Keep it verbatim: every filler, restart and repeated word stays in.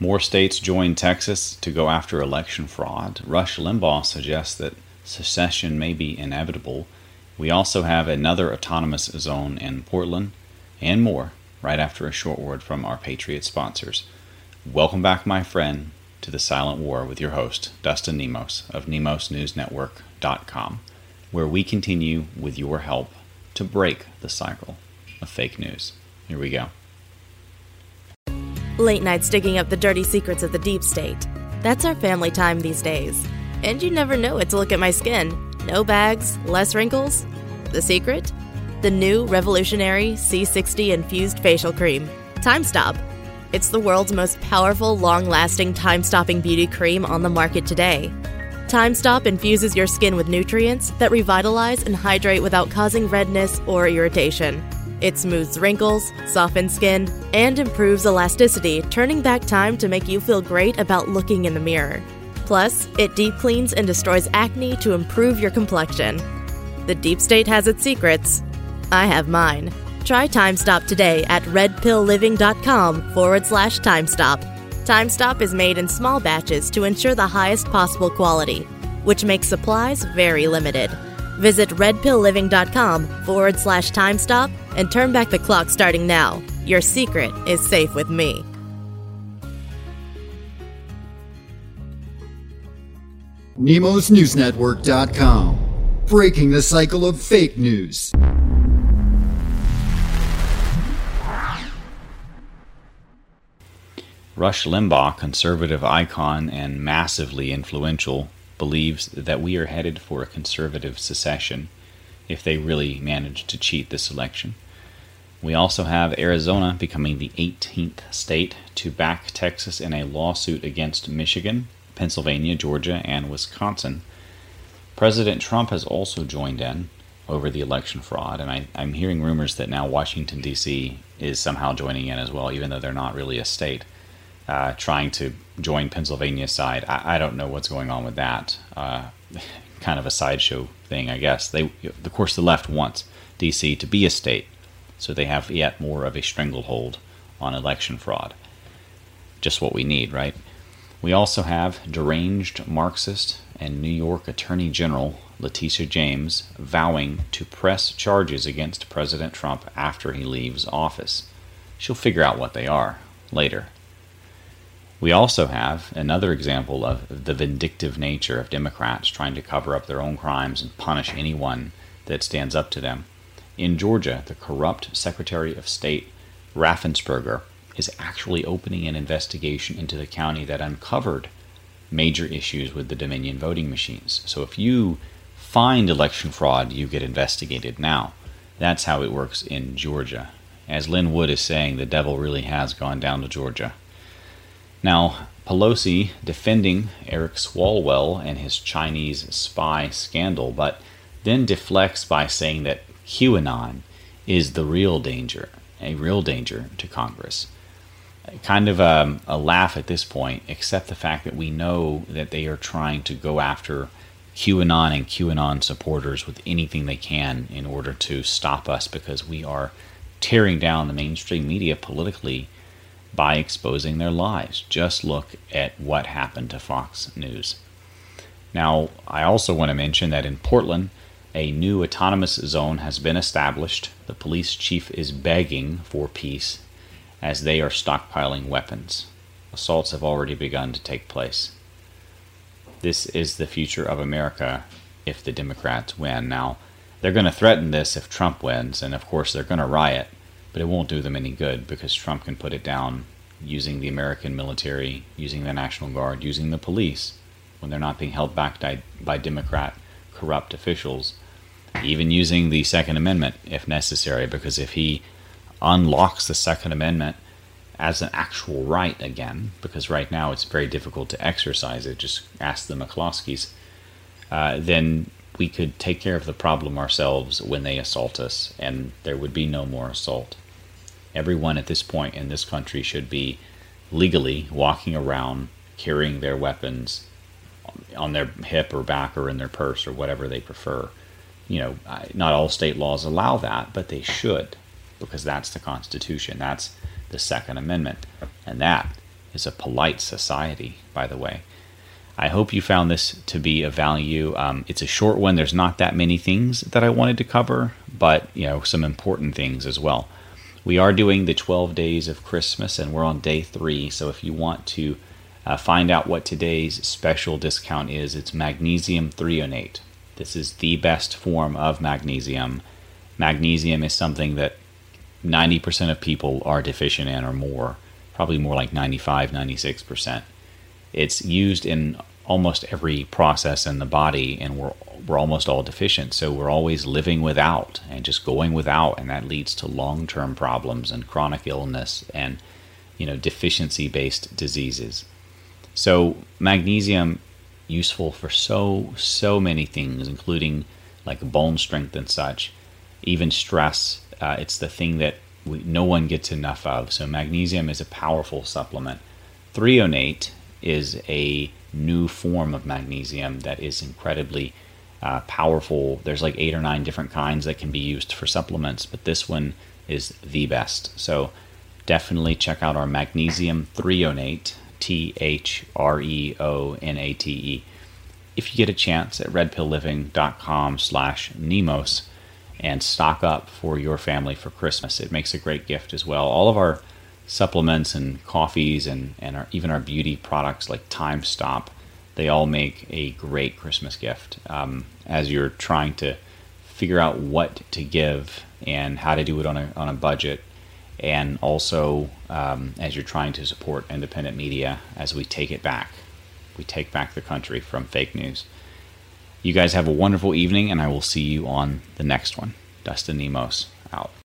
More states join Texas to go after election fraud. Rush Limbaugh suggests that secession may be inevitable. We also have another autonomous zone in Portland, and more right after a short word from our Patriot sponsors. Welcome back, my friend, to The Silent War with your host, Dustin Nemos of Nemos News Network dot com, where we continue, with your help, to break the cycle of fake news. Here we go. Late nights digging up the dirty secrets of the deep state. That's our family time these days. And you never know it to look at my skin. No bags, less wrinkles. The secret? The new revolutionary C sixty infused facial cream, TimeStop. It's the world's most powerful, long-lasting, time-stopping beauty cream on the market today. TimeStop infuses your skin with nutrients that revitalize and hydrate without causing redness or irritation. It smooths wrinkles, softens skin, and improves elasticity, turning back time to make you feel great about looking in the mirror. Plus, it deep cleans and destroys acne to improve your complexion. The deep state has its secrets. I have mine. Try TimeStop today at RedPillLiving.com forward slash TimeStop. TimeStop is made in small batches to ensure the highest possible quality, which makes supplies very limited. Visit RedPillLiving.com forward slash TimeStop and turn back the clock starting now. Your secret is safe with me. Nemos News Network dot com. Breaking the cycle of fake news. Rush Limbaugh, conservative icon and massively influential, believes that we are headed for a conservative secession if they really manage to cheat this election. We also have Arizona becoming the eighteenth state to back Texas in a lawsuit against Michigan, Pennsylvania, Georgia, and Wisconsin. President Trump has also joined in over the election fraud, and I, I'm hearing rumors that now Washington, D C is somehow joining in as well, even though they're not really a state. Uh, trying to join Pennsylvania's side. I, I don't know what's going on with that. Uh, kind of a sideshow thing, I guess. They, of course, the left wants D C to be a state, so they have yet more of a stranglehold on election fraud. Just what we need, right? We also have deranged Marxist and New York Attorney General Leticia James vowing to press charges against President Trump after he leaves office. She'll figure out what they are later. We also have another example of the vindictive nature of Democrats trying to cover up their own crimes and punish anyone that stands up to them. In Georgia, the corrupt Secretary of State Raffensperger is actually opening an investigation into the county that uncovered major issues with the Dominion voting machines. So if you find election fraud, you get investigated now. That's how it works in Georgia. As Lynn Wood is saying, the devil really has gone down to Georgia. Now, Pelosi defending Eric Swalwell and his Chinese spy scandal, but then deflects by saying that QAnon is the real danger, a real danger to Congress. Kind of a, a laugh at this point, except the fact that we know that they are trying to go after QAnon and QAnon supporters with anything they can in order to stop us, because we are tearing down the mainstream media politically by exposing their lies. Just look at what happened to Fox News. Now, I also want to mention that in Portland, a new autonomous zone has been established. The police chief is begging for peace as they are stockpiling weapons. Assaults have already begun to take place. This is the future of America if the Democrats win. Now, they're going to threaten this if Trump wins, and of course they're going to riot. But it won't do them any good, because Trump can put it down using the American military, using the National Guard, using the police, when they're not being held back by Democrat corrupt officials, even using the Second Amendment if necessary, because if he unlocks the Second Amendment as an actual right again, because right now it's very difficult to exercise it, just ask the McCloskeys, uh, then we could take care of the problem ourselves when they assault us, and there would be no more assault. Everyone at this point in this country should be legally walking around carrying their weapons on their hip or back or in their purse or whatever they prefer. You know, not all state laws allow that, but they should, because that's the Constitution. That's the Second Amendment, and that is a polite society, by the way. I hope you found this to be of value. Um, it's a short one. There's not that many things that I wanted to cover, but you know, some important things as well. We are doing the twelve days of Christmas, and we're on day three. So if you want to uh, find out what today's special discount is, it's Magnesium Threonate. This is the best form of magnesium. Magnesium is something that ninety percent of people are deficient in or more, probably more like ninety-five, ninety-six percent. It's used in almost every process in the body, and we're we're almost all deficient, so we're always living without and just going without, and that leads to long-term problems and chronic illness and, you know, deficiency-based diseases. So magnesium, useful for so, so many things, including like bone strength and such, even stress. Uh, it's the thing that we, no one gets enough of. So magnesium is a powerful supplement. Threonate is a new form of magnesium that is incredibly uh, powerful. There's like eight or nine different kinds that can be used for supplements, but this one is the best. So definitely check out our Magnesium Threonate, T H R E O N A T E. If you get a chance, at red pill living dot com slash Nemos, and stock up for your family for Christmas. It makes a great gift as well. All of our supplements and coffees and, and our, even our beauty products like TimeStop, they all make a great Christmas gift. Um, as you're trying to figure out what to give and how to do it on a, on a budget, and also um, as you're trying to support independent media as we take it back. We take back the country from fake news. You guys have a wonderful evening, and I will see you on the next one. Dustin Nemos, out.